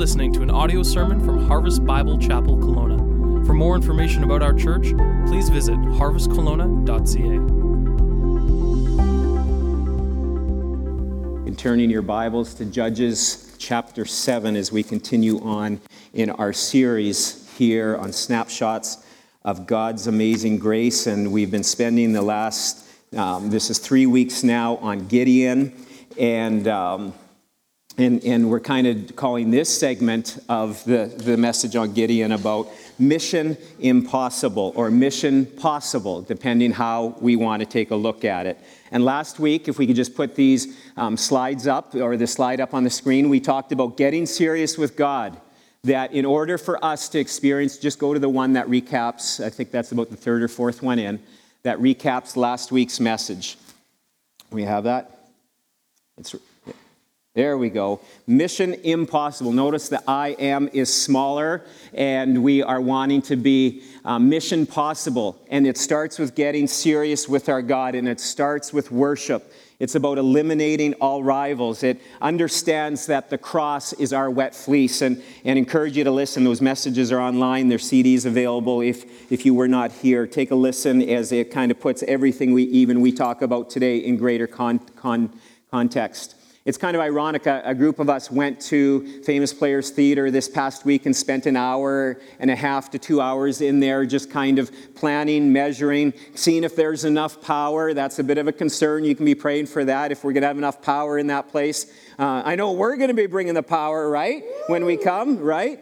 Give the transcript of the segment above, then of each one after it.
listening to an audio sermon from Harvest Bible Chapel, Kelowna. For more information about our church, please visit HarvestKelowna.ca. And turning your Bibles to Judges chapter 7 as we continue on in our series here on snapshots of God's amazing grace. And we've been spending the last, this is 3 weeks now, on Gideon. And we're kind of calling this segment of the message on Gideon about mission impossible or mission possible, depending how we want to take a look at it. And last week, if we could just put these slides up or the slide up on the screen, we talked about getting serious with God. That in order for us to experience, just go to the one that recaps, I think that's about the third or fourth one in, that recaps last week's message. We have that? There we go. Mission impossible. Notice the I am is smaller, and we are wanting to be mission possible. And it starts with getting serious with our God, and it starts with worship. It's about eliminating all rivals. It understands that the cross is our wet fleece. And encourage you to listen. Those messages are online. There's CDs available if you were not here. Take a listen as it kind of puts everything we talk about today in greater context. It's kind of ironic. A group of us went to Famous Players Theater this past week and spent an hour and a half to 2 hours in there just kind of planning, measuring, seeing if there's enough power. That's a bit of a concern. You can be praying for that if we're going to have enough power in that place. I know we're going to be bringing the power, right, when we come, right?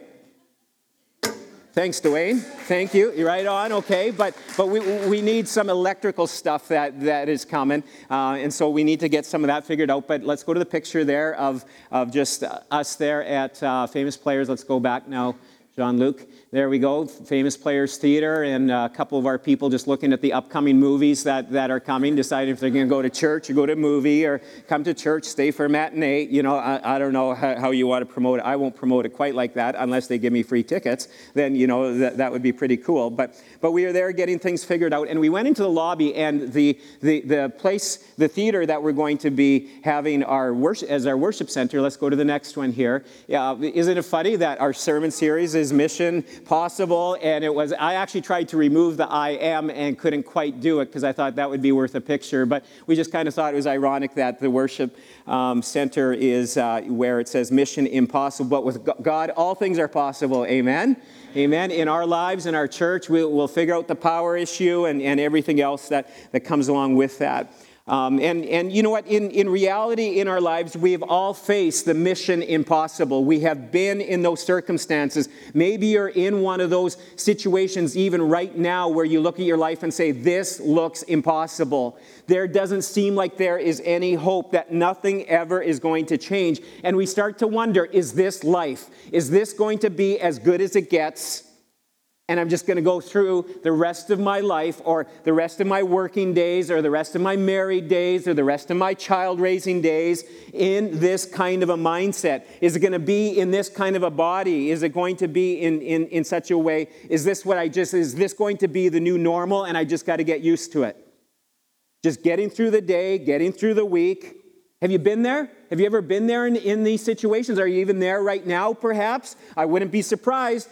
Thanks, Dwayne. Thank you. You're right on. Okay. But we need some electrical stuff that is coming. And so we need to get some of that figured out. But let's go to the picture there of just us there at Famous Players. Let's go back now, Jean-Luc. There we go, Famous Players Theater, and a couple of our people just looking at the upcoming movies that are coming, deciding if they're going to go to church or go to a movie or come to church, stay for a matinee. You know, I don't know how you want to promote it. I won't promote it quite like that unless they give me free tickets. Then, you know, that would be pretty cool. But we were there getting things figured out, and we went into the lobby, and the place, the theater that we're going to be having our worship, as our worship center, let's go to the next one here. Isn't it funny that our sermon series is mission possible, and it was, I actually tried to remove the I am and couldn't quite do it because I thought that would be worth a picture, but we just kind of thought it was ironic that the worship center is where it says mission impossible, but with God, all things are possible. Amen? Amen. In our lives, in our church, we'll figure out the power issue and everything else that comes along with that. And you know what, in reality, in our lives, we have all faced the mission impossible. We have been in those circumstances. Maybe you're in one of those situations even right now where you look at your life and say, this looks impossible. There doesn't seem like there is any hope, that nothing ever is going to change. And we start to wonder, is this life? Is this going to be as good as it gets? And I'm just going to go through the rest of my life or the rest of my working days or the rest of my married days or the rest of my child-raising days in this kind of a mindset. Is it going to be in this kind of a body? Is it going to be in such a way? Is this going to be the new normal and I just got to get used to it? Just getting through the day, getting through the week. Have you been there? Have you ever been there in these situations? Are you even there right now, perhaps? I wouldn't be surprised.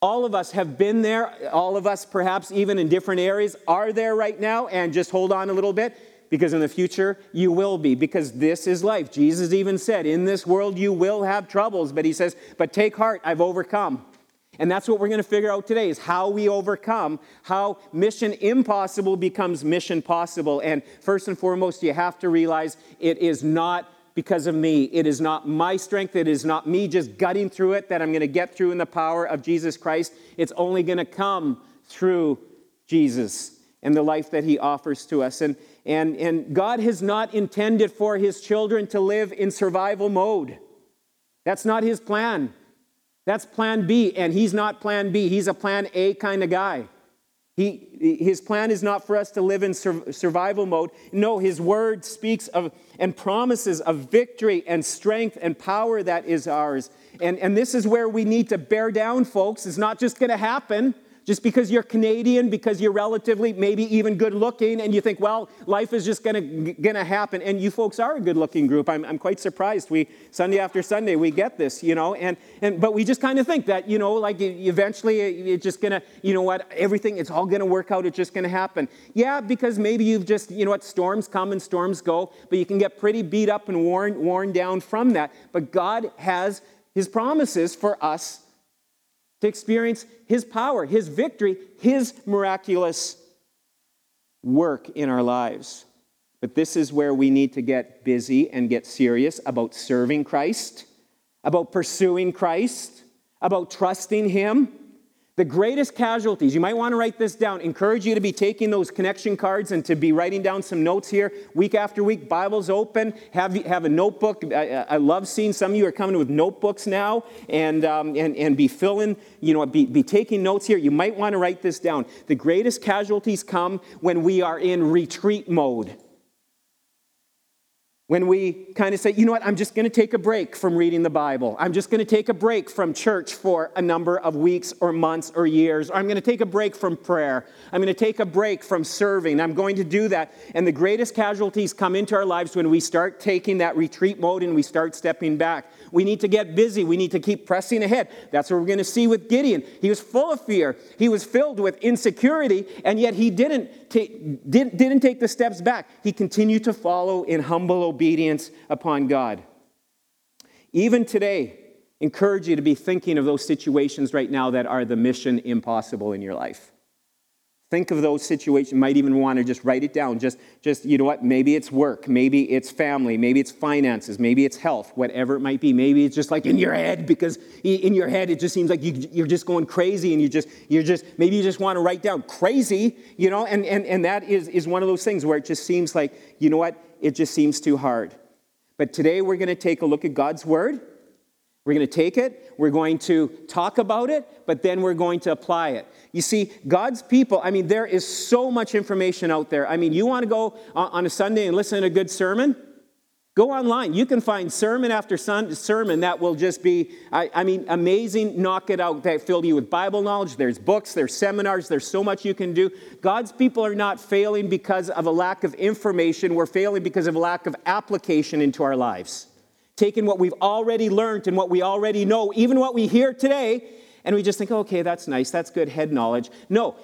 All of us have been there. All of us, perhaps even in different areas, are there right now. And just hold on a little bit, because in the future, you will be. Because this is life. Jesus even said, in this world, you will have troubles. But he says, but take heart, I've overcome. And that's what we're going to figure out today, is how we overcome, how mission impossible becomes mission possible. And first and foremost, you have to realize it is not because of me. It is not my strength. It is not me just gutting through it that I'm going to get through in the power of Jesus Christ. It's only going to come through Jesus and the life that he offers to us. And God has not intended for his children to live in survival mode. That's not his plan. That's plan B, and he's not plan B. He's a plan A kind of guy. His plan is not for us to live in survival mode. No, his word speaks of and promises of victory and strength and power that is ours. And this is where we need to bear down, folks. It's not just going to happen. Just because you're Canadian, because you're relatively maybe even good looking, and you think, well, life is just gonna happen. And you folks are a good looking group. I'm quite surprised. We Sunday after Sunday we get this, you know. But we just kind of think that, you know, like eventually it's just gonna, you know what, everything, it's all gonna work out. It's just gonna happen. Yeah, because maybe you've just, you know what, storms come and storms go, but you can get pretty beat up and worn down from that. But God has His promises for us to experience His power, His victory, His miraculous work in our lives. But this is where we need to get busy and get serious about serving Christ, about pursuing Christ, about trusting Him. The greatest casualties, you might want to write this down. Encourage you to be taking those connection cards and to be writing down some notes here. Week after week, Bible's open. Have a notebook. I love seeing some of you are coming with notebooks now and be filling, you know, be taking notes here. You might want to write this down. The greatest casualties come when we are in retreat mode. When we kind of say, you know what, I'm just going to take a break from reading the Bible. I'm just going to take a break from church for a number of weeks or months or years. Or I'm going to take a break from prayer. I'm going to take a break from serving. I'm going to do that. And the greatest casualties come into our lives when we start taking that retreat mode and we start stepping back. We need to get busy. We need to keep pressing ahead. That's what we're going to see with Gideon. He was full of fear. He was filled with insecurity, and yet he didn't take the steps back. He continued to follow in humble obedience upon God. Even today, encourage you to be thinking of those situations right now that are the mission impossible in your life. Think of those situations. You might even want to just write it down. Just you know what, maybe it's work, maybe it's family, maybe it's finances, maybe it's health, whatever it might be. Maybe it's just like in your head, because in your head it just seems like you're just going crazy, and you're just maybe you just want to write down crazy, you know, and that is one of those things where it just seems like, you know what, it just seems too hard. But today we're going to take a look at God's Word. We're going to take it, we're going to talk about it, but then we're going to apply it. You see, God's people, I mean, there is so much information out there. I mean, you want to go on a Sunday and listen to a good sermon? Go online. You can find sermon after sermon that will just be, I mean, amazing, knock it out, that fill you with Bible knowledge. There's books, there's seminars, there's so much you can do. God's people are not failing because of a lack of information. We're failing because of a lack of application into our lives. Taking what we've already learned and what we already know, even what we hear today, and we just think, okay, that's nice, that's good head knowledge. No.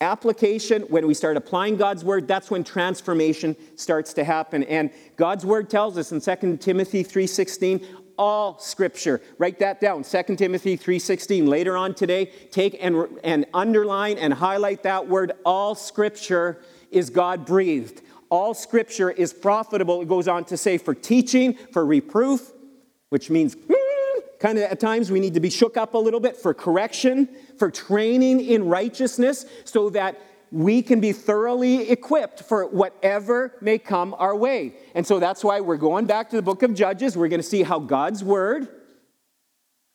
Application, when we start applying God's Word, that's when transformation starts to happen. And God's Word tells us in 2 Timothy 3:16, all Scripture. Write that down, 2 Timothy 3:16. Later on today, take and underline and highlight that word. All Scripture is God-breathed. All Scripture is profitable, it goes on to say, for teaching, for reproof, which means kind of at times we need to be shook up a little bit, for correction, for training in righteousness, so that we can be thoroughly equipped for whatever may come our way. And so that's why we're going back to the book of Judges. We're going to see how God's Word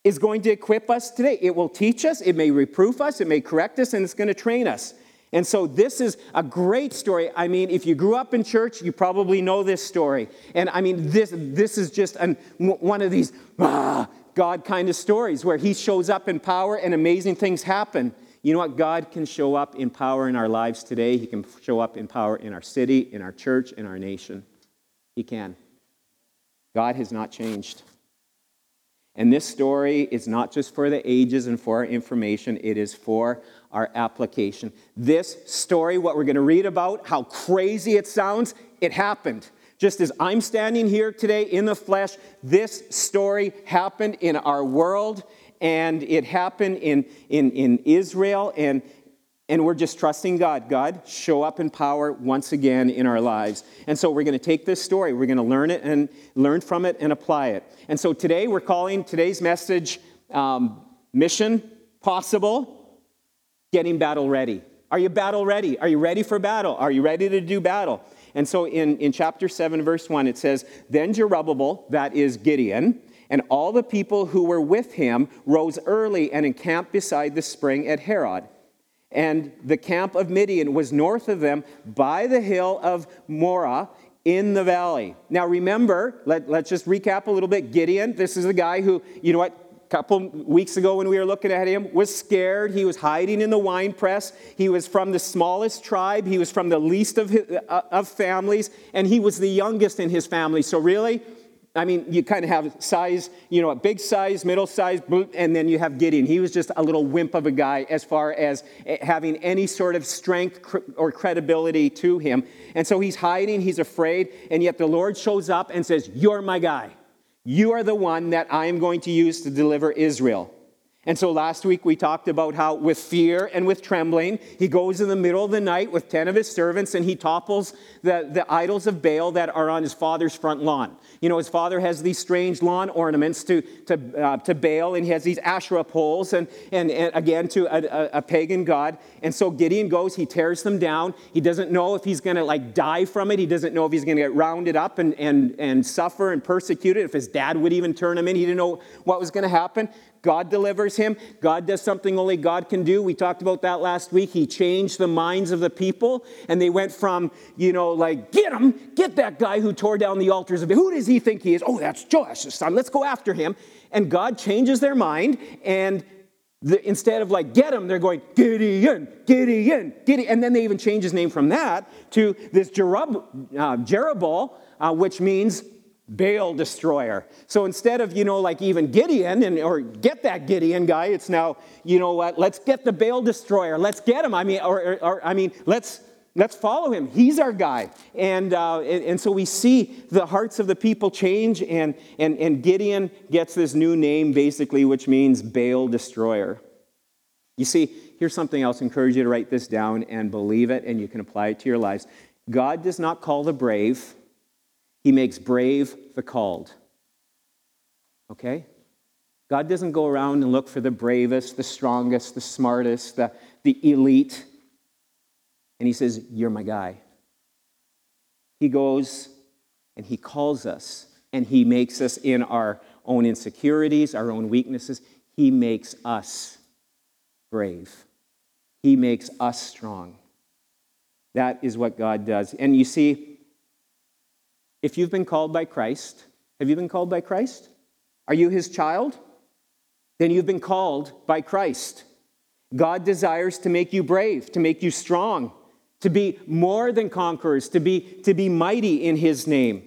is going to equip us today. It will teach us, it may reproof us, it may correct us, and it's going to train us. And so this is a great story. I mean, if you grew up in church, you probably know this story. And I mean, this is just one of these God kind of stories where He shows up in power and amazing things happen. You know what? God can show up in power in our lives today. He can show up in power in our city, in our church, in our nation. He can. God has not changed. And this story is not just for the ages and for our information, it is for our application. This story, what we're going to read about, how crazy it sounds, it happened. Just as I'm standing here today in the flesh, this story happened in our world, and it happened in Israel, and we're just trusting God. God, show up in power once again in our lives. And so we're going to take this story. We're going to learn it and learn from it and apply it. And so today we're calling today's message Mission Possible, Getting Battle Ready. Are you battle ready? Are you ready for battle? Are you ready to do battle? And so in chapter 7, verse 1, it says, Then Jerubbaal, that is Gideon, and all the people who were with him rose early and encamped beside the spring at Harod. And the camp of Midian was north of them by the hill of Mora in the valley. Now remember, let's just recap a little bit. Gideon, this is the guy who, you know what, couple weeks ago when we were looking at him, was scared. He was hiding in the wine press. He was from the smallest tribe. He was from the least of families, and he was the youngest in his family. So really, I mean, you kind of have size, you know, a big size, middle size, and then you have Gideon. He was just a little wimp of a guy as far as having any sort of strength or credibility to him. And so he's hiding, he's afraid, and yet the Lord shows up and says, "You're my guy. You are the one that I am going to use to deliver Israel." And so last week we talked about how with fear and with trembling, he goes in the middle of the night with 10 of his servants and he topples the idols of Baal that are on his father's front lawn. You know, his father has these strange lawn ornaments to Baal, and he has these Asherah poles and again to a pagan god. And so Gideon goes, he tears them down. He doesn't know if he's going to like die from it. He doesn't know if he's going to get rounded up and suffer and persecuted, if his dad would even turn him in. He didn't know what was going to happen. God delivers him. God does something only God can do. We talked about that last week. He changed the minds of the people, and they went from, you know, like, get him, get that guy who tore down the altars of Baal. Who does he think he is? Oh, that's Joash's son. Let's go after him. And God changes their mind, and instead of like, get him, they're going, Gideon, Gideon, Gideon. And then they even change his name from that to this Jerubbaal, which means Baal destroyer. So instead of, you know, like even Gideon or get that Gideon guy, it's now, you know what, let's get the Baal destroyer. Let's get him. I mean, let's follow him. He's our guy. And so we see the hearts of the people change, and Gideon gets this new name basically, which means Baal destroyer. You see, here's something else. I encourage you to write this down and believe it, and you can apply it to your lives. God does not call the brave. He makes brave the called. Okay? God doesn't go around and look for the bravest, the strongest, the smartest, the elite. And he says, "You're my guy." He goes and he calls us, and he makes us in our own insecurities, our own weaknesses. He makes us brave. He makes us strong. That is what God does. And you see, if you've been called by Christ, have you been called by Christ? Are you his child? Then you've been called by Christ. God desires to make you brave, to make you strong, to be more than conquerors, to be mighty in his name.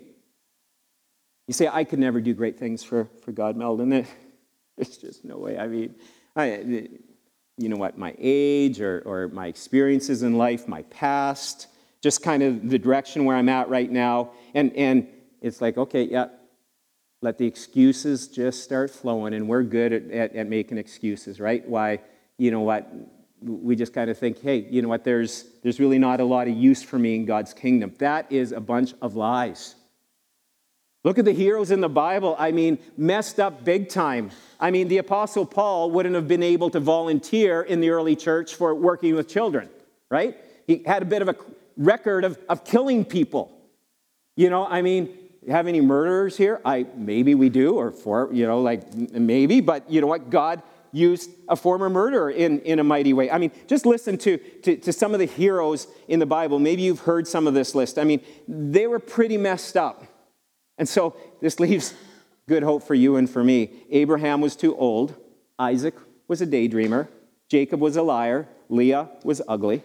You say, "I could never do great things for God, Meldon. There's just no way. I mean, you know what, my age or my experiences in life, my past, just kind of the direction where I'm at right now." And it's like, okay, yeah, let the excuses just start flowing. And we're good at making excuses, right? Why, you know what, we just kind of think, hey, you know what, there's really not a lot of use for me in God's kingdom. That is a bunch of lies. Look at the heroes in the Bible. I mean, messed up big time. I mean, the Apostle Paul wouldn't have been able to volunteer in the early church for working with children, right? He had a bit of a record of killing people. You know, I mean, have any murderers here? Maybe we do, or for, you know, like maybe, but you know what? God used a former murderer in a mighty way. I mean, just listen to some of the heroes in the Bible. Maybe you've heard some of this list. I mean, they were pretty messed up. And so this leaves good hope for you and for me. Abraham was too old. Isaac was a daydreamer. Jacob was a liar. Leah was ugly.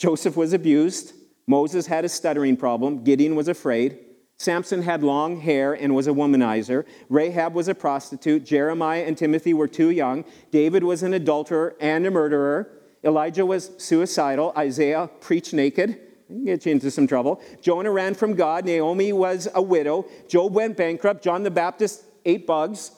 Joseph was abused. Moses had a stuttering problem. Gideon was afraid. Samson had long hair and was a womanizer. Rahab was a prostitute. Jeremiah and Timothy were too young. David was an adulterer and a murderer. Elijah was suicidal. Isaiah preached naked. Get you into some trouble. Jonah ran from God. Naomi was a widow. Job went bankrupt. John the Baptist ate bugs.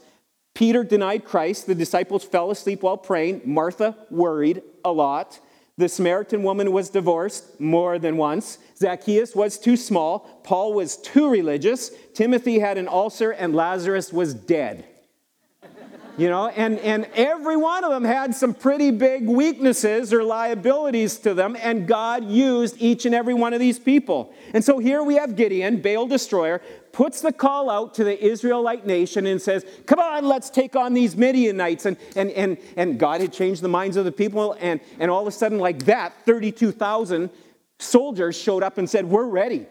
Peter denied Christ. The disciples fell asleep while praying. Martha worried a lot. The Samaritan woman was divorced more than once. Zacchaeus was too small. Paul was too religious. Timothy had an ulcer, and Lazarus was dead. You know, and every one of them had some pretty big weaknesses or liabilities to them, and God used each and every one of these people. And so here we have Gideon, Baal destroyer, puts the call out to the Israelite nation and says, "Come on, let's take on these Midianites." And God had changed the minds of the people, and all of a sudden, like that, 32,000 soldiers showed up and said, we're ready,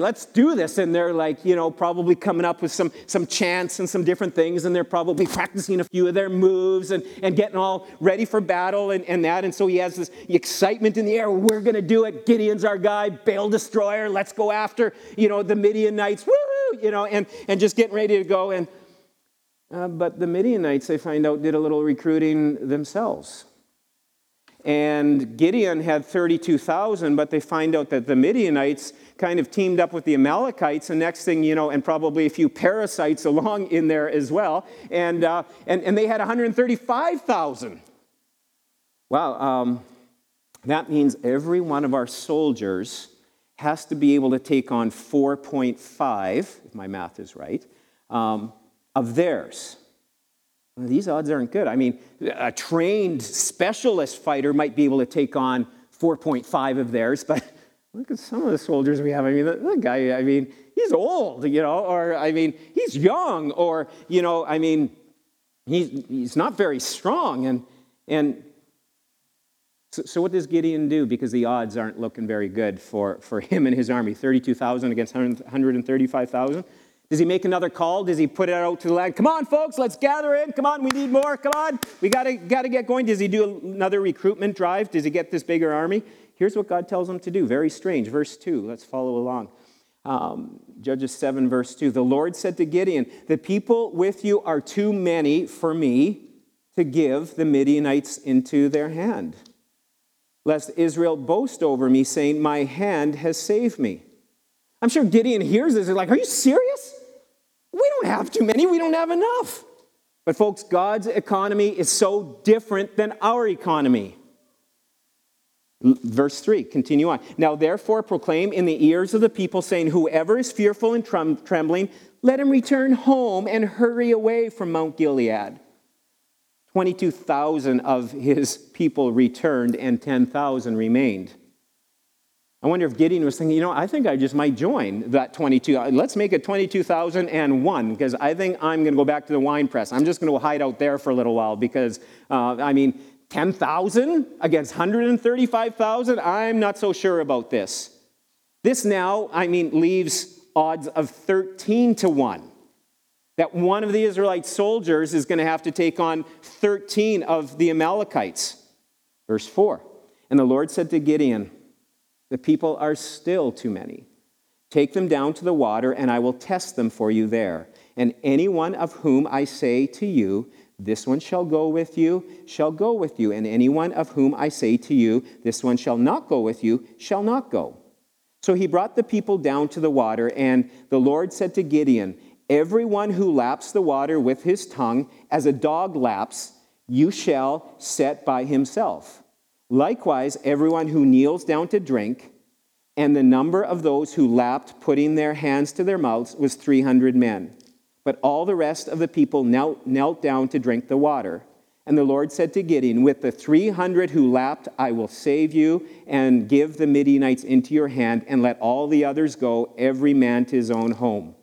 let's do this. And they're like, probably coming up with some chants and some different things, and they're probably practicing a few of their moves and getting all ready for battle and that. And so he has this excitement in the air. We're going to do it. Gideon's our guy, Baal destroyer. Let's go after, the Midianites, woo-hoo, and just getting ready to go. And but the Midianites, they find out, did a little recruiting themselves. And Gideon had 32,000, but they find out that the Midianites kind of teamed up with the Amalekites, and next thing and probably a few parasites along in there as well, and they had 135,000. Wow, that means every one of our soldiers has to be able to take on 4.5, if my math is right, of theirs. These odds aren't good. I mean, a trained specialist fighter might be able to take on 4.5 of theirs, but look at some of the soldiers we have. I mean, that guy, he's old, or, he's young, or, he's not very strong. So what does Gideon do? Because the odds aren't looking very good for him and his army, 32,000 against 135,000. Does he make another call? Does he put it out to the land? Come on, folks, let's gather in. Come on, we need more. Come on, we got to get going. Does he do another recruitment drive? Does he get this bigger army? Here's what God tells him to do. Very strange. Verse 2, let's follow along. Judges 7, verse 2. The Lord said to Gideon, the people with you are too many for me to give the Midianites into their hand, lest Israel boast over me, saying, my hand has saved me. I'm sure Gideon hears this. He's like, are you serious? We don't have too many. We don't have enough. But folks, God's economy is so different than our economy. Verse 3, continue on. Now therefore proclaim in the ears of the people, saying, whoever is fearful and trembling, let him return home and hurry away from Mount Gilead. 22,000 of his people returned and 10,000 remained. I wonder if Gideon was thinking, I think I just might join that 22. Let's make it 22,001, because I think I'm going to go back to the wine press. I'm just going to hide out there for a little while, because, 10,000 against 135,000? I'm not so sure about this. This now, leaves odds of 13-1. That one of the Israelite soldiers is going to have to take on 13 of the Amalekites. Verse 4, and the Lord said to Gideon, the people are still too many. Take them down to the water, and I will test them for you there. And anyone of whom I say to you, this one shall go with you, shall go with you. And anyone of whom I say to you, this one shall not go with you, shall not go. So he brought the people down to the water, and the Lord said to Gideon, everyone who laps the water with his tongue, as a dog laps, you shall set by himself. Likewise, everyone who kneels down to drink, and the number of those who lapped, putting their hands to their mouths, was 300 men. But all the rest of the people knelt down to drink the water. And the Lord said to Gideon, with the 300 who lapped, I will save you and give the Midianites into your hand, and let all the others go, every man to his own home.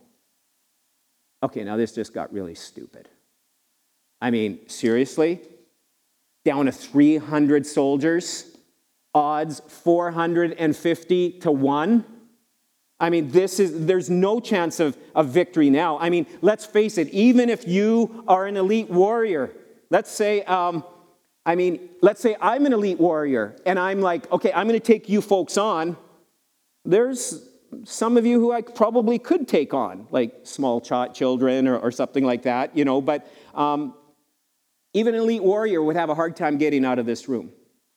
Okay, now this just got really stupid. Seriously? Down to 300 soldiers, odds 450-1. There's no chance of victory now. Let's face it, even if you are an elite warrior, let's say I'm an elite warrior, and I'm like, okay, I'm going to take you folks on. There's some of you who I probably could take on, like small children or something like that, but... even an elite warrior would have a hard time getting out of this room.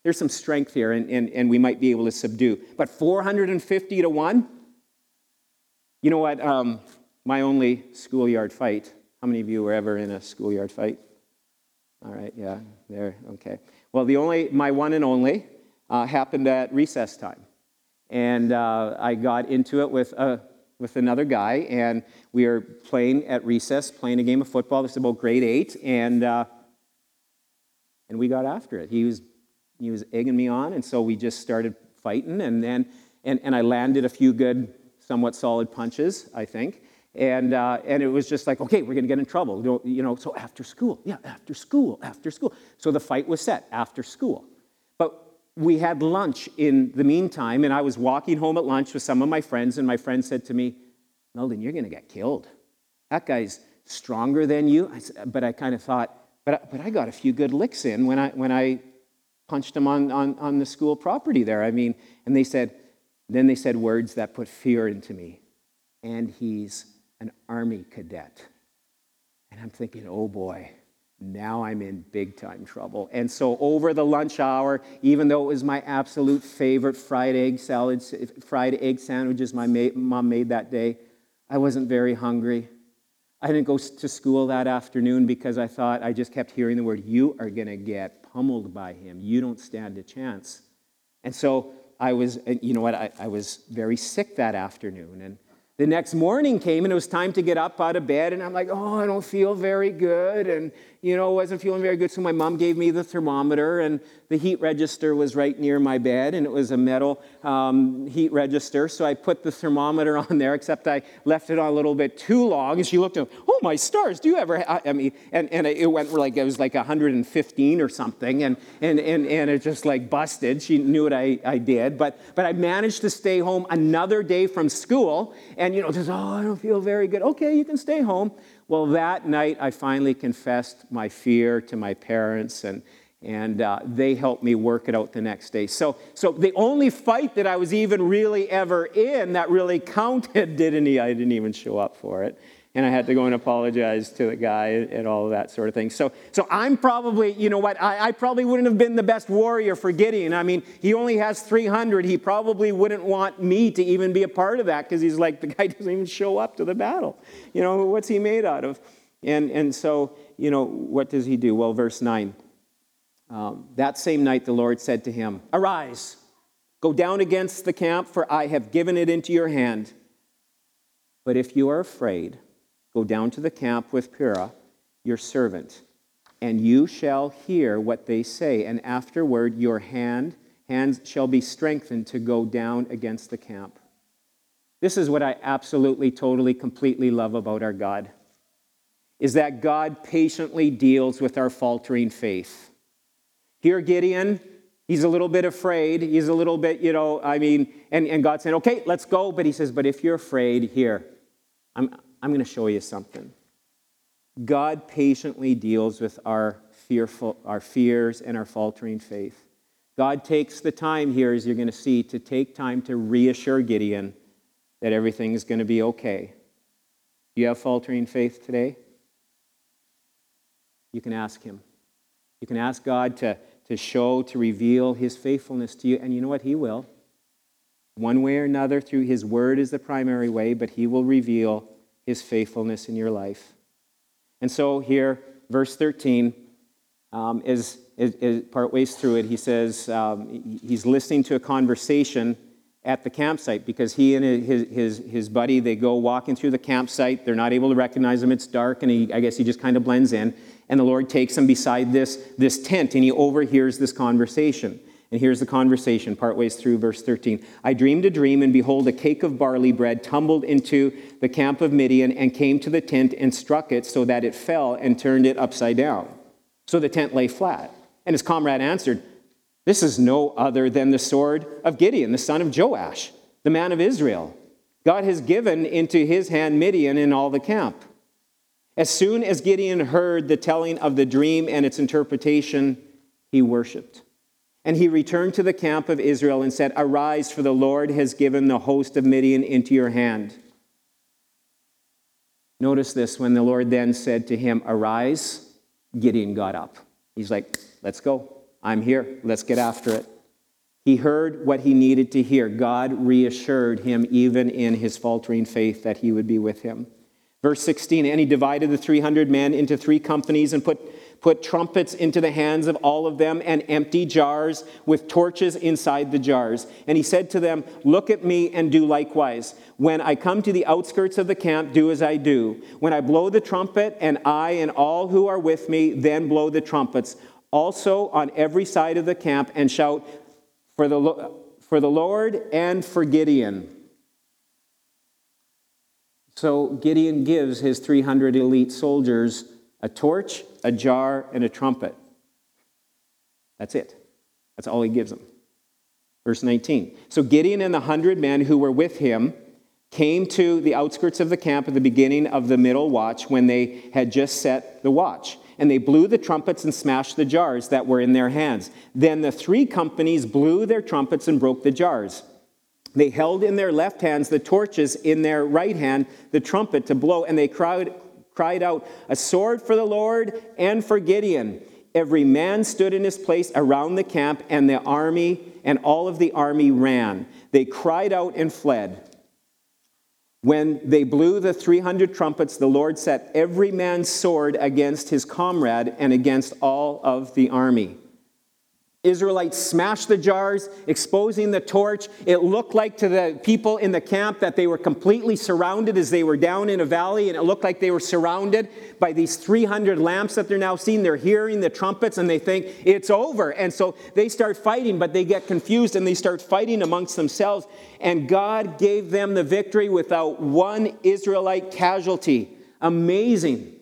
There's some strength here, and we might be able to subdue. But 450-1? You know what? My only schoolyard fight. How many of you were ever in a schoolyard fight? All right, yeah, there, okay. Well, my one and only happened at recess time. And I got into it with another guy, and we were playing at recess, playing a game of football. This is about grade 8, and we got after it. He was egging me on, and so we just started fighting, and I landed a few good, somewhat solid punches, I think, and it was just like, okay, we're gonna get in trouble, So after school, after school. So the fight was set after school, but we had lunch in the meantime, and I was walking home at lunch with some of my friends, and my friend said to me, Meldon, you're going to get killed. That guy's stronger than you. But I got a few good licks in when I punched him on the school property there. I mean, and they said words that put fear into me. And he's an army cadet. And I'm thinking, oh boy, now I'm in big time trouble. And so over the lunch hour, even though it was my absolute favorite fried egg sandwiches my mom made that day, I wasn't very hungry. I didn't go to school that afternoon because I thought, I just kept hearing the word, you are going to get pummeled by him. You don't stand a chance. And so I was, you know what, I was very sick that afternoon. And the next morning came and it was time to get up out of bed. And I'm like, oh, I don't feel very good. And, you know, wasn't feeling very good. So my mom gave me the thermometer, and the heat register was right near my bed. And it was a metal heat register. So I put the thermometer on there, except I left it on a little bit too long. And she looked at me, oh, my stars, do you ever have? I mean, and it went like, it was like 115 or something. And it just like busted. She knew what I did. But I managed to stay home another day from school. And, you know, just, oh, I don't feel very good. Okay, you can stay home. Well, that night, I finally confessed my fear to my parents, and they helped me work it out the next day. So the only fight that I was even really ever in that really counted, I didn't even show up for it. And I had to go and apologize to the guy and all of that sort of thing. So I'm probably, you know what, I probably wouldn't have been the best warrior for Gideon. I mean, he only has 300. He probably wouldn't want me to even be a part of that because he's like, the guy doesn't even show up to the battle. You know, what's he made out of? And so, you know, what does he do? Well, verse 9. That same night the Lord said to him, arise, go down against the camp, for I have given it into your hand. But if you are afraid, go down to the camp with Purah, your servant, and you shall hear what they say, and afterward your hands shall be strengthened to go down against the camp. This is what I absolutely, totally, completely love about our God, is that God patiently deals with our faltering faith. Here Gideon, he's a little bit afraid. He's a little bit, you know, I mean, and God said, okay, let's go. But he says, but if you're afraid, here, I'm going to show you something. God patiently deals with our fears and our faltering faith. God takes the time here, as you're going to see, to take time to reassure Gideon that everything is going to be okay. Do you have faltering faith today? You can ask him. You can ask God to reveal his faithfulness to you. And you know what? He will. One way or another, through his word is the primary way, but he will reveal his faithfulness in your life. And so here, verse 13, is part ways through it, he says he's listening to a conversation at the campsite because he and his buddy, they go walking through the campsite. They're not able to recognize him. It's dark, and I guess he just kind of blends in. And the Lord takes him beside this tent, and he overhears this conversation. And here's the conversation, partways through verse 13. I dreamed a dream, and behold, a cake of barley bread tumbled into the camp of Midian and came to the tent and struck it so that it fell and turned it upside down. So the tent lay flat. And his comrade answered, this is no other than the sword of Gideon, the son of Joash, the man of Israel. God has given into his hand Midian and all the camp. As soon as Gideon heard the telling of the dream and its interpretation, he worshipped. And he returned to the camp of Israel and said, arise, for the Lord has given the host of Midian into your hand. Notice this, when the Lord then said to him, arise, Gideon got up. He's like, let's go. I'm here. Let's get after it. He heard what he needed to hear. God reassured him, even in his faltering faith, that he would be with him. Verse 16, and he divided the 300 men into three companies and put trumpets into the hands of all of them and empty jars with torches inside the jars. And he said to them, look at me and do likewise. When I come to the outskirts of the camp, do as I do. When I blow the trumpet, and I and all who are with me, then blow the trumpets also on every side of the camp and shout for the Lord and for Gideon. So Gideon gives his 300 elite soldiers a torch, a jar, and a trumpet. That's it. That's all he gives them. Verse 19. So Gideon and the 100 men who were with him came to the outskirts of the camp at the beginning of the middle watch when they had just set the watch. And they blew the trumpets and smashed the jars that were in their hands. Then the 3 companies blew their trumpets and broke the jars. They held in their left hands the torches, in their right hand the trumpet to blow. And they cried out, "A sword for the Lord and for Gideon." Every man stood in his place around the camp, and the army and all of the army ran. They cried out and fled. When they blew the 300 trumpets, the Lord set every man's sword against his comrade and against all of the army. Israelites smashed the jars, exposing the torch. It looked like to the people in the camp that they were completely surrounded as they were down in a valley, and it looked like they were surrounded by these 300 lamps that they're now seeing. They're hearing the trumpets, and they think, it's over. And so they start fighting, but they get confused, and they start fighting amongst themselves. And God gave them the victory without one Israelite casualty. Amazing.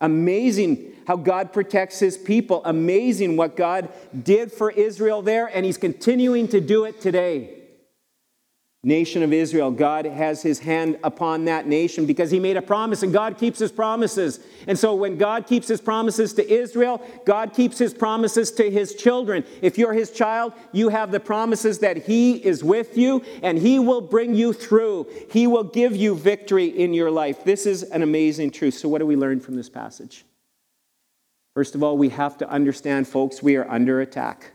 Amazing how God protects his people. Amazing what God did for Israel there, and he's continuing to do it today. Nation of Israel, God has his hand upon that nation because he made a promise, and God keeps his promises. And so when God keeps his promises to Israel, God keeps his promises to his children. If you're his child, you have the promises that he is with you, and he will bring you through. He will give you victory in your life. This is an amazing truth. So what do we learn from this passage? First of all, we have to understand, folks, we are under attack.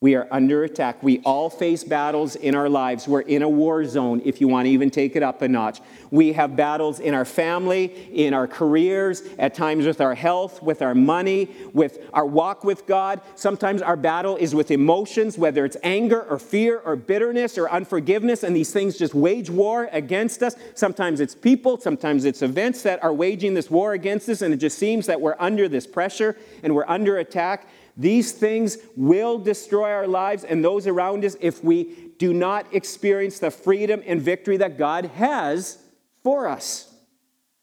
We are under attack. We all face battles in our lives. We're in a war zone, if you want to even take it up a notch. We have battles in our family, in our careers, at times with our health, with our money, with our walk with God. Sometimes our battle is with emotions, whether it's anger or fear or bitterness or unforgiveness, and these things just wage war against us. Sometimes it's people, sometimes it's events that are waging this war against us, and it just seems that we're under this pressure and we're under attack. These things will destroy our lives and those around us if we do not experience the freedom and victory that God has for us.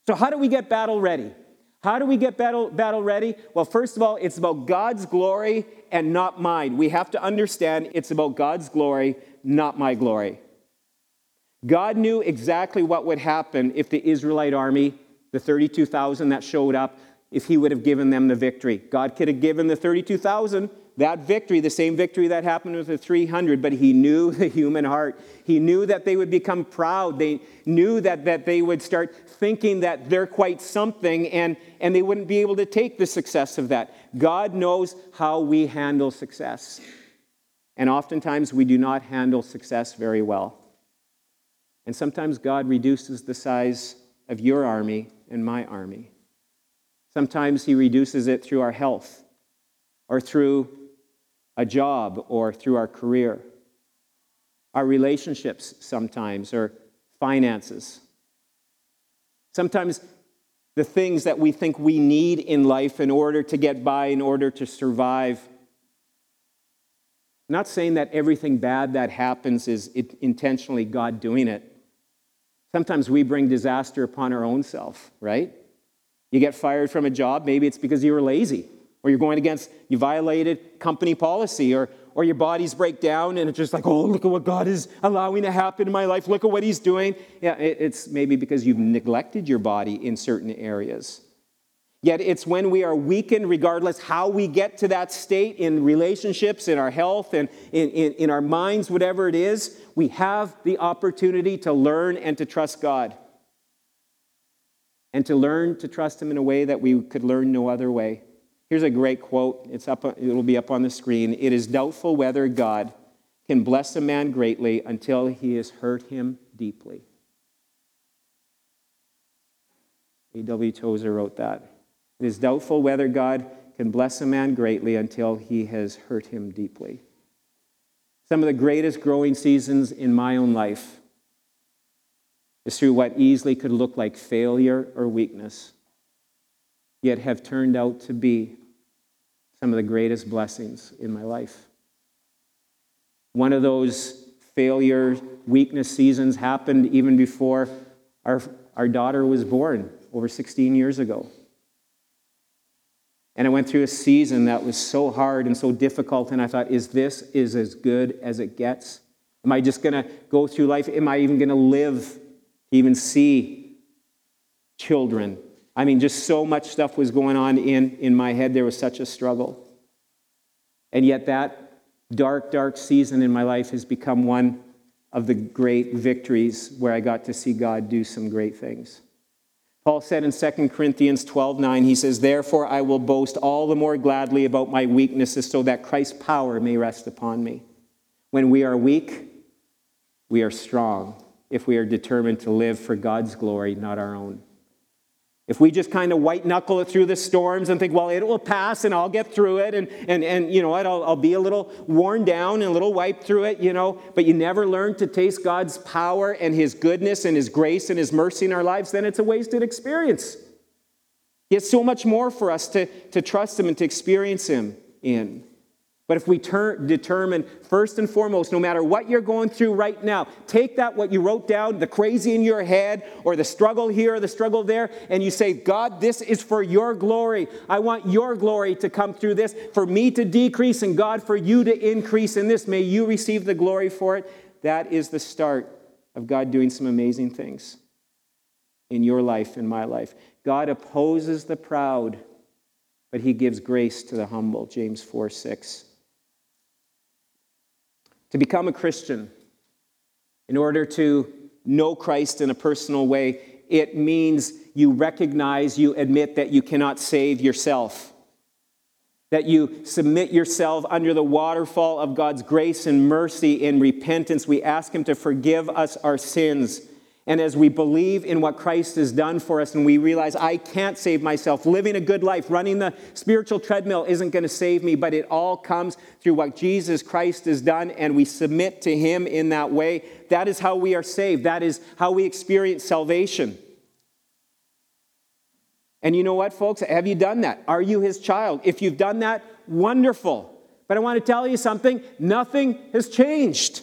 So how do we get battle ready? How do we get battle ready? Well, first of all, it's about God's glory and not mine. We have to understand it's about God's glory, not my glory. God knew exactly what would happen if the Israelite army, the 32,000 that showed up, if he would have given them the victory. God could have given the 32,000 that victory, the same victory that happened with the 300, but he knew the human heart. He knew that they would become proud. They knew that they would start thinking that they're quite something, and they wouldn't be able to take the success of that. God knows how we handle success. And oftentimes we do not handle success very well. And sometimes God reduces the size of your army and my army. Sometimes he reduces it through our health or through a job or through our career, our relationships sometimes, or finances. Sometimes the things that we think we need in life in order to get by, in order to survive. I'm not saying that everything bad that happens is intentionally God doing it. Sometimes we bring disaster upon our own self, right? You get fired from a job, maybe it's because you were lazy, or you're going against, you violated company policy, or your bodies break down, and it's just like, oh, look at what God is allowing to happen in my life. Look at what he's doing. Yeah, it's maybe because you've neglected your body in certain areas. Yet it's when we are weakened, regardless how we get to that state in relationships, in our health, and in our minds, whatever it is, we have the opportunity to learn and to trust God. And to learn to trust him in a way that we could learn no other way. Here's a great quote. It'll be up on the screen. It is doubtful whether God can bless a man greatly until he has hurt him deeply. A.W. Tozer wrote that. It is doubtful whether God can bless a man greatly until he has hurt him deeply. Some of the greatest growing seasons in my own life is through what easily could look like failure or weakness, yet have turned out to be some of the greatest blessings in my life. One of those failure, weakness seasons happened even before our daughter was born over 16 years ago. And I went through a season that was so hard and so difficult, and I thought, is this as good as it gets? Am I just going to go through life? Am I even going to live to even see children? I mean, just so much stuff was going on in my head. There was such a struggle. And yet that dark, dark season in my life has become one of the great victories where I got to see God do some great things. Paul said in 2 Corinthians 12:9, he says, "Therefore I will boast all the more gladly about my weaknesses so that Christ's power may rest upon me. When we are weak, we are strong if we are determined to live for God's glory, not our own." If we just kind of white-knuckle it through the storms and think, well, it will pass and I'll get through it and you know what, I'll be a little worn down and a little wiped through it, you know, but you never learn to taste God's power and His goodness and His grace and His mercy in our lives, then it's a wasted experience. He has so much more for us to trust Him and to experience Him in. But if we determine, first and foremost, no matter what you're going through right now, take that, what you wrote down, the crazy in your head, or the struggle here, or the struggle there, and you say, God, this is for your glory. I want your glory to come through this, for me to decrease, and God, for you to increase in this. May you receive the glory for it. That is the start of God doing some amazing things in your life, in my life. God opposes the proud, but He gives grace to the humble, James 4:6. To become a Christian, in order to know Christ in a personal way, it means you recognize, you admit that you cannot save yourself, that you submit yourself under the waterfall of God's grace and mercy in repentance. We ask Him to forgive us our sins. And as we believe in what Christ has done for us and we realize I can't save myself, living a good life, running the spiritual treadmill isn't going to save me, but it all comes through what Jesus Christ has done and we submit to Him in that way. That is how we are saved. That is how we experience salvation. And you know what, folks? Have you done that? Are you His child? If you've done that, wonderful. But I want to tell you something. Nothing has changed.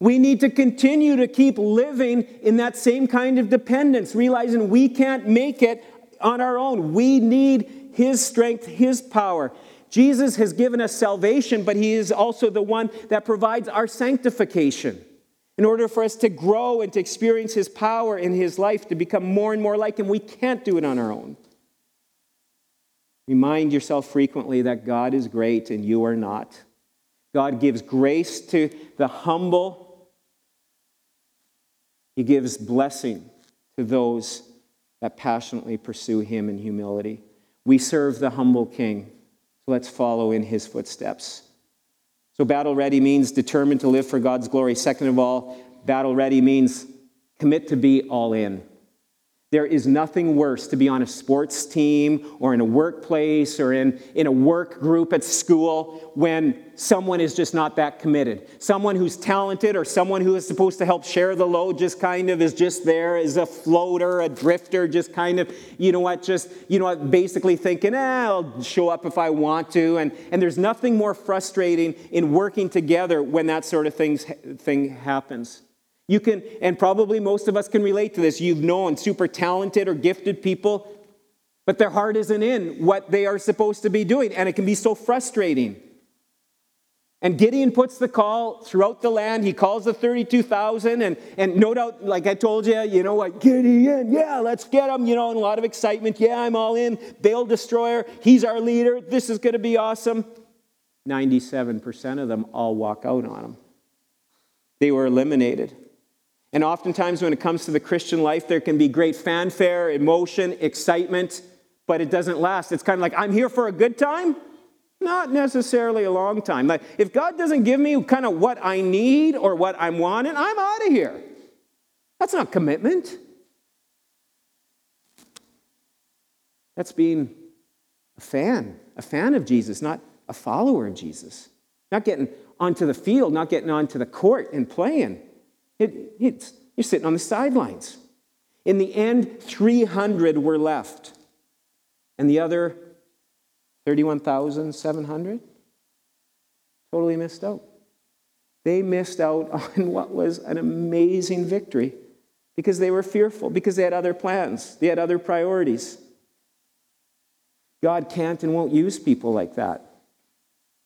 We need to continue to keep living in that same kind of dependence, realizing we can't make it on our own. We need His strength, His power. Jesus has given us salvation, but He is also the one that provides our sanctification in order for us to grow and to experience His power in His life, to become more and more like Him. We can't do it on our own. Remind yourself frequently that God is great and you are not. God gives grace to the humble. He gives blessing to those that passionately pursue Him in humility. We serve the humble King, so let's follow in His footsteps. So battle ready means determined to live for God's glory. Second of all, battle ready means commit to be all in. There is nothing worse to be on a sports team or in a workplace or in a work group at school when someone is just not that committed. Someone who's talented or someone who is supposed to help share the load just kind of is just there as a floater, a drifter, just kind of, basically thinking, I'll show up if I want to. And there's nothing more frustrating in working together when that sort of thing happens. You can, and probably most of us can relate to this, you've known super talented or gifted people, but their heart isn't in what they are supposed to be doing, and it can be so frustrating. And Gideon puts the call throughout the land. He calls the 32,000, and no doubt, like I told you, you know what, Gideon, yeah, let's get him, and a lot of excitement. Yeah, I'm all in. Baal destroyer, he's our leader. This is going to be awesome. 97% of them all walk out on him. They were eliminated. And oftentimes when it comes to the Christian life, there can be great fanfare, emotion, excitement, but it doesn't last. It's kind of like, I'm here for a good time? Not necessarily a long time. Like, if God doesn't give me kind of what I need or what I'm wanting, I'm out of here. That's not commitment. That's being a fan of Jesus, not a follower of Jesus. Not getting onto the field, not getting onto the court and playing. You're sitting on the sidelines. In the end, 300 were left. And the other 31,700 totally missed out. They missed out on what was an amazing victory because they were fearful, because they had other plans, they had other priorities. God can't and won't use people like that.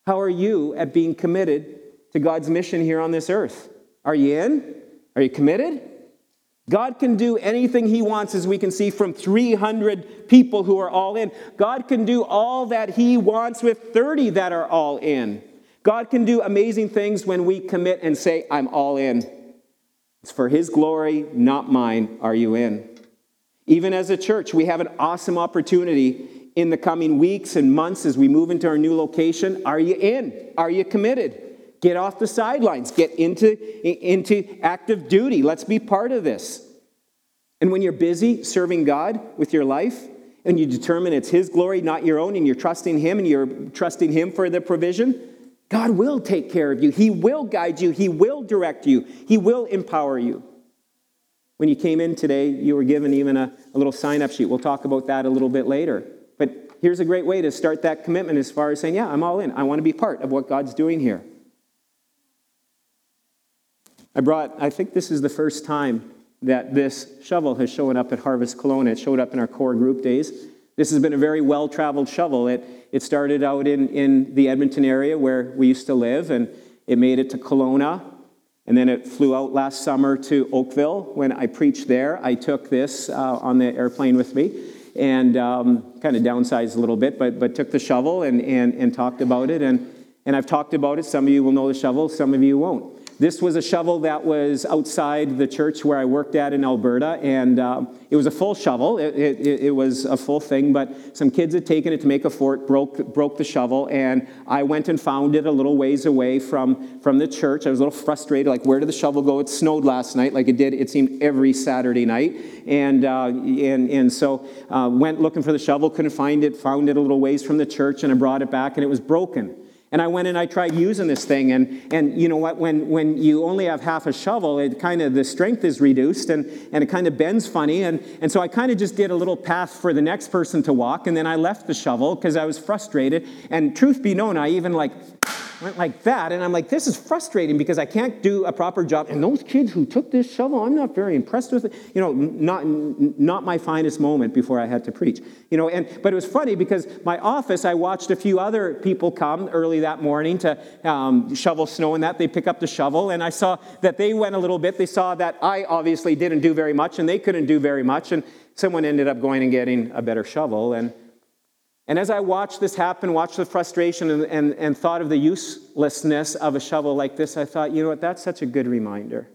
How are you at being committed to God's mission here on this earth? Are you in? Are you committed? God can do anything he wants, as we can see from 300 people who are all in. God can do all that he wants with 30 that are all in. God can do amazing things when we commit and say, I'm all in. It's for his glory, not mine. Are you in? Even as a church, we have an awesome opportunity in the coming weeks and months as we move into our new location. Are you in? Are you committed? Get off the sidelines. Get into active duty. Let's be part of this. And when you're busy serving God with your life, and you determine it's his glory, not your own, and you're trusting him, and you're trusting him for the provision, God will take care of you. He will guide you. He will direct you. He will empower you. When you came in today, you were given even a little sign-up sheet. We'll talk about that a little bit later. But here's a great way to start that commitment as far as saying, yeah, I'm all in. I want to be part of what God's doing here. I think this is the first time that this shovel has shown up at Harvest Kelowna. It showed up in our core group days. This has been a very well-traveled shovel. It started out in the Edmonton area where we used to live, and it made it to Kelowna, and then it flew out last summer to Oakville. When I preached there, I took this on the airplane with me and kind of downsized a little bit, but took the shovel and talked about it. And I've talked about it. Some of you will know the shovel, some of you won't. This was a shovel that was outside the church where I worked at in Alberta, and it was a full shovel. It was a full thing, but some kids had taken it to make a fort, broke the shovel, and I went and found it a little ways away from the church. I was a little frustrated, like, where did the shovel go? It snowed last night, like it did, it seemed, every Saturday night, and so went looking for the shovel, couldn't find it, found it a little ways from the church, and I brought it back, and it was broken. And I went and I tried using this thing, and you know what, when you only have half a shovel, it kind of, the strength is reduced, and it kind of bends funny, and so I kind of just did a little path for the next person to walk, and then I left the shovel because I was frustrated, and truth be known, I even went like that, and I'm like, this is frustrating because I can't do a proper job, and those kids who took this shovel, I'm not very impressed with it, you know, not my finest moment before I had to preach, you know, but it was funny because my office, I watched a few other people come early that morning to shovel snow and that, they pick up the shovel, and I saw that they went a little bit, they saw that I obviously didn't do very much, and they couldn't do very much, and someone ended up going and getting a better shovel, and as I watched this happen, watched the frustration and thought of the uselessness of a shovel like this, I thought, you know what, that's such a good reminder.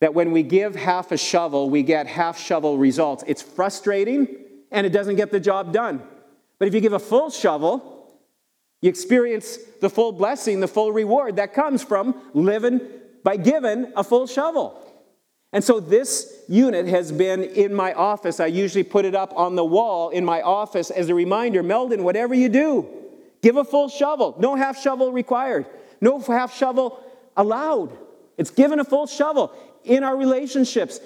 That when we give half a shovel, we get half shovel results. It's frustrating and it doesn't get the job done. But if you give a full shovel, you experience the full blessing, the full reward that comes from living by giving a full shovel. And so this unit has been in my office. I usually put it up on the wall in my office as a reminder. Meldon, whatever you do, give a full shovel. No half shovel required. No half shovel allowed. It's given a full shovel in our relationships,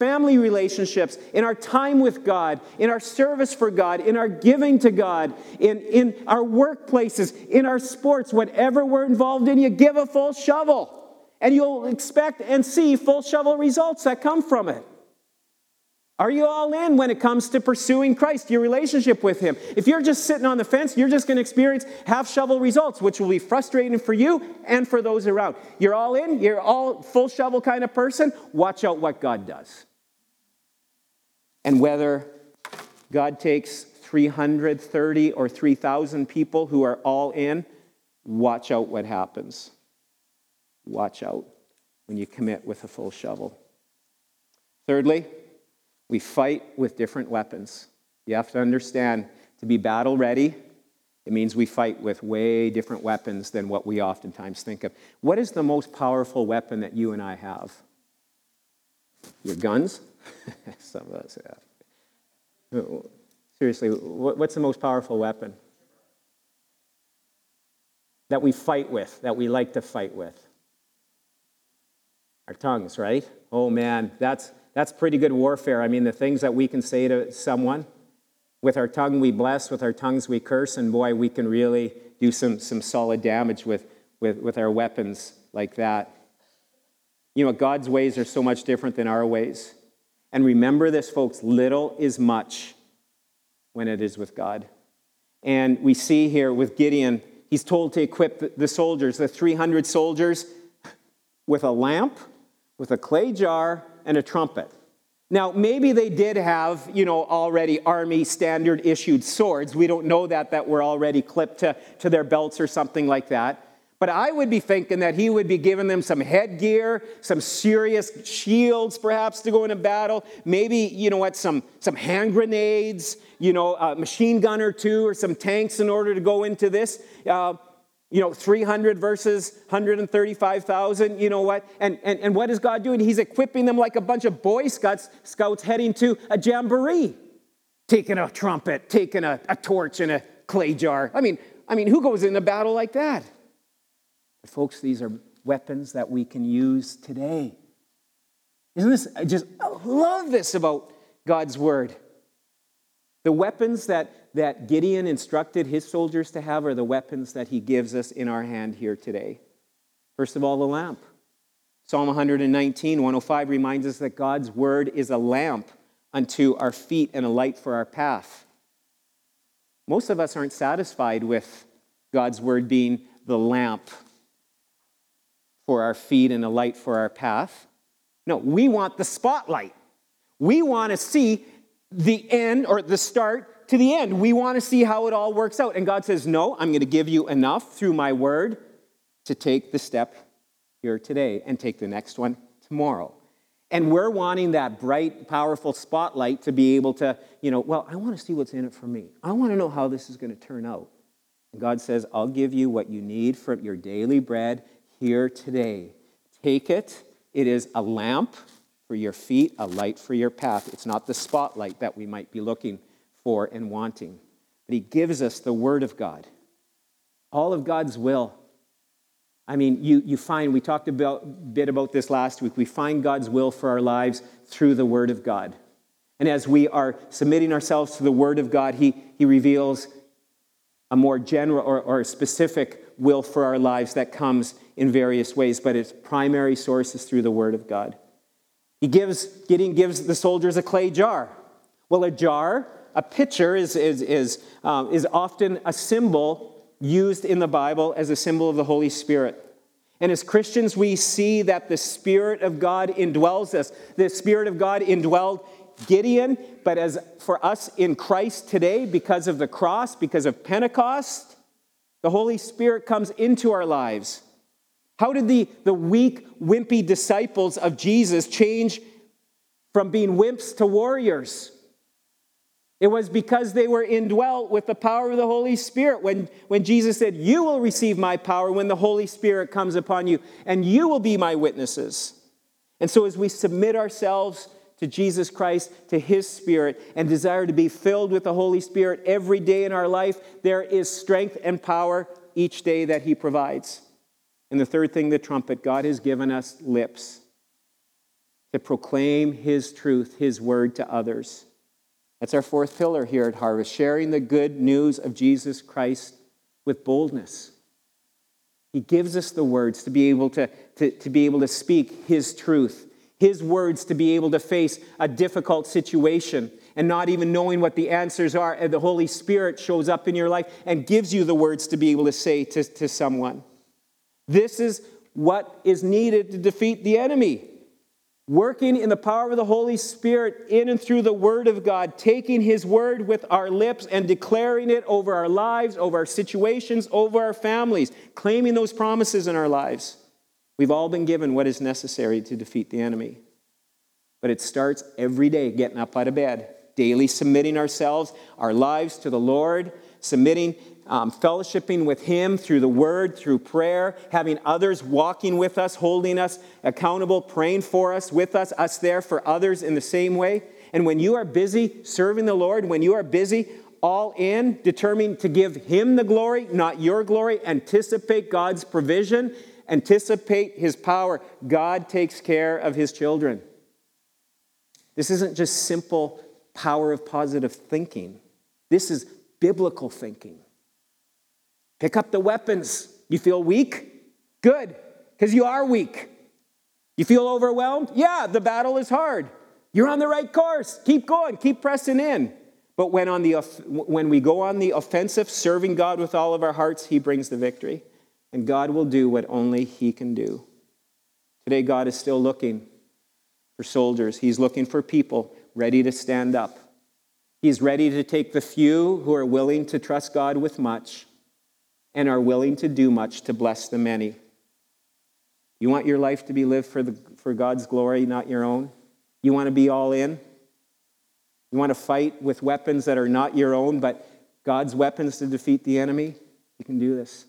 family relationships, in our time with God, in our service for God, in our giving to God, in our workplaces, in our sports, whatever we're involved in, you give a full shovel. And you'll expect and see full shovel results that come from it. Are you all in when it comes to pursuing Christ, your relationship with him? If you're just sitting on the fence, you're just going to experience half shovel results, which will be frustrating for you and for those around. You're all in, you're all full shovel kind of person. Watch out what God does. And whether God takes 330 or 3,000 people who are all in, watch out what happens. Watch out when you commit with a full shovel. Thirdly, we fight with different weapons. You have to understand, to be battle ready, it means we fight with way different weapons than what we oftentimes think of. What is the most powerful weapon that you and I have? Your guns? Some of us have. Seriously, what's the most powerful weapon? That we fight with, that we like to fight with. Our tongues, right? Oh man, that's pretty good warfare. I mean, the things that we can say to someone, with our tongue we bless, with our tongues we curse, and boy, we can really do some solid damage with our weapons like that. You know, God's ways are so much different than our ways. And remember this, folks, little is much when it is with God. And we see here with Gideon, he's told to equip the soldiers, the 300 soldiers, with a lamp, with a clay jar, and a trumpet. Now, maybe they did have, already army standard issued swords. We don't know that were already clipped to their belts or something like that. But I would be thinking that he would be giving them some headgear, some serious shields perhaps to go into battle. Maybe, some hand grenades, a machine gun or two or some tanks in order to go into this. 300 versus 135,000, And what is God doing? He's equipping them like a bunch of Boy Scouts heading to a jamboree, taking a trumpet, taking a torch and a clay jar. I mean, who goes into battle like that? But folks, these are weapons that we can use today. I love this about God's word. The weapons that Gideon instructed his soldiers to have are the weapons that he gives us in our hand here today. First of all, the lamp. Psalm 119, 105 reminds us that God's word is a lamp unto our feet and a light for our path. Most of us aren't satisfied with God's word being the lamp for our feet and a light for our path. No, we want the spotlight. We want to see the end or the start to the end. We want to see how it all works out. And God says, no, I'm going to give you enough through my word to take the step here today and take the next one tomorrow. And we're wanting that bright, powerful spotlight to be able to, I want to see what's in it for me. I want to know how this is going to turn out. And God says, I'll give you what you need from your daily bread here today. Take it. It is a lamp for your feet, a light for your path. It's not the spotlight that we might be looking for and wanting. But he gives us the word of God. All of God's will. I mean, you find, we talked a bit about this last week, we find God's will for our lives through the word of God. And as we are submitting ourselves to the word of God, he reveals a more general or specific will for our lives that comes in various ways, but its primary source is through the word of God. Gideon gives the soldiers a clay jar. Well, a jar, a pitcher is often a symbol used in the Bible as a symbol of the Holy Spirit. And as Christians, we see that the Spirit of God indwells us. The Spirit of God indwelled Gideon, but as for us in Christ today, because of the cross, because of Pentecost, the Holy Spirit comes into our lives. How did the weak, wimpy disciples of Jesus change from being wimps to warriors? It was because they were indwelt with the power of the Holy Spirit. When Jesus said, you will receive my power when the Holy Spirit comes upon you, and you will be my witnesses. And so as we submit ourselves to Jesus Christ, to his Spirit, and desire to be filled with the Holy Spirit every day in our life, there is strength and power each day that he provides. And the third thing, the trumpet. God has given us lips to proclaim his truth, his word to others. That's our fourth pillar here at Harvest, sharing the good news of Jesus Christ with boldness. He gives us the words to be able to be able to speak his truth, his words to be able to face a difficult situation and not even knowing what the answers are. And the Holy Spirit shows up in your life and gives you the words to be able to say to someone. This is what is needed to defeat the enemy. Working in the power of the Holy Spirit in and through the word of God, taking his word with our lips and declaring it over our lives, over our situations, over our families, claiming those promises in our lives. We've all been given what is necessary to defeat the enemy. But it starts every day, getting up out of bed, daily submitting ourselves, our lives to the Lord, submitting, fellowshipping with him through the word, through prayer, having others walking with us, holding us accountable, praying for us, with us there for others in the same way. And when you are busy serving the Lord, when you are busy all in, determined to give him the glory, not your glory, anticipate God's provision, anticipate his power. God takes care of his children. This isn't just simple power of positive thinking. This is biblical thinking. Pick up the weapons. You feel weak? Good, because you are weak. You feel overwhelmed? Yeah, the battle is hard. You're on the right course. Keep going. Keep pressing in. But when we go on the offensive, serving God with all of our hearts, he brings the victory. And God will do what only he can do. Today, God is still looking for soldiers. He's looking for people ready to stand up. He's ready to take the few who are willing to trust God with much and are willing to do much to bless the many. You want your life to be lived for God's glory, not your own? You want to be all in? You want to fight with weapons that are not your own, but God's weapons to defeat the enemy? You can do this.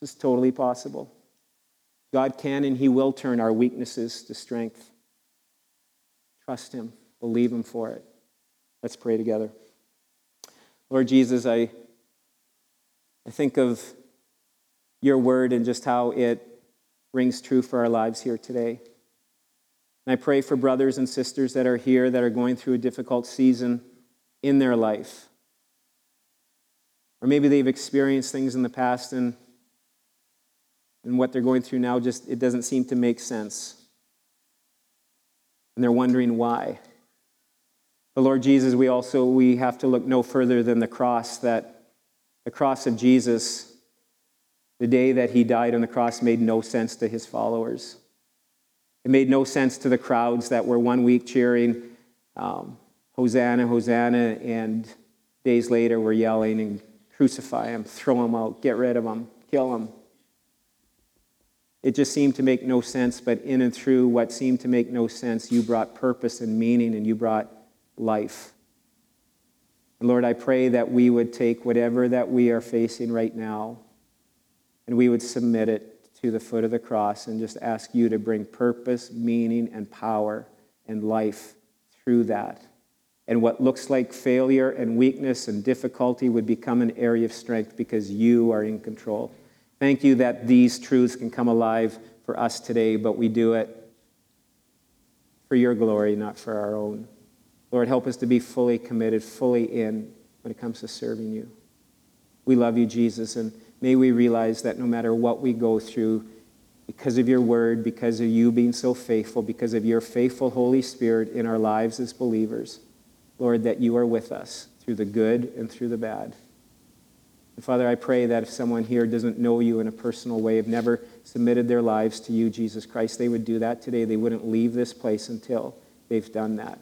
This is totally possible. God can and he will turn our weaknesses to strength. Trust him. Believe him for it. Let's pray together. Lord Jesus, I think of your word and just how it rings true for our lives here today. And I pray for brothers and sisters that are here that are going through a difficult season in their life. Or maybe they've experienced things in the past and what they're going through now just, it doesn't seem to make sense. And they're wondering why. But Lord Jesus, we have to look no further than the cross of Jesus, the day that he died on the cross made no sense to his followers. It made no sense to the crowds that were one week cheering, Hosanna, Hosanna, and days later were yelling and crucify him, throw him out, get rid of him, kill him. It just seemed to make no sense, but in and through what seemed to make no sense, you brought purpose and meaning and you brought life. And Lord, I pray that we would take whatever that we are facing right now and we would submit it to the foot of the cross and just ask you to bring purpose, meaning, and power and life through that. And what looks like failure and weakness and difficulty would become an area of strength because you are in control. Thank you that these truths can come alive for us today, but we do it for your glory, not for our own. Lord, help us to be fully committed, fully in when it comes to serving you. We love you, Jesus, and may we realize that no matter what we go through, because of your word, because of you being so faithful, because of your faithful Holy Spirit in our lives as believers, Lord, that you are with us through the good and through the bad. And Father, I pray that if someone here doesn't know you in a personal way, have never submitted their lives to you, Jesus Christ, they would do that today. They wouldn't leave this place until they've done that.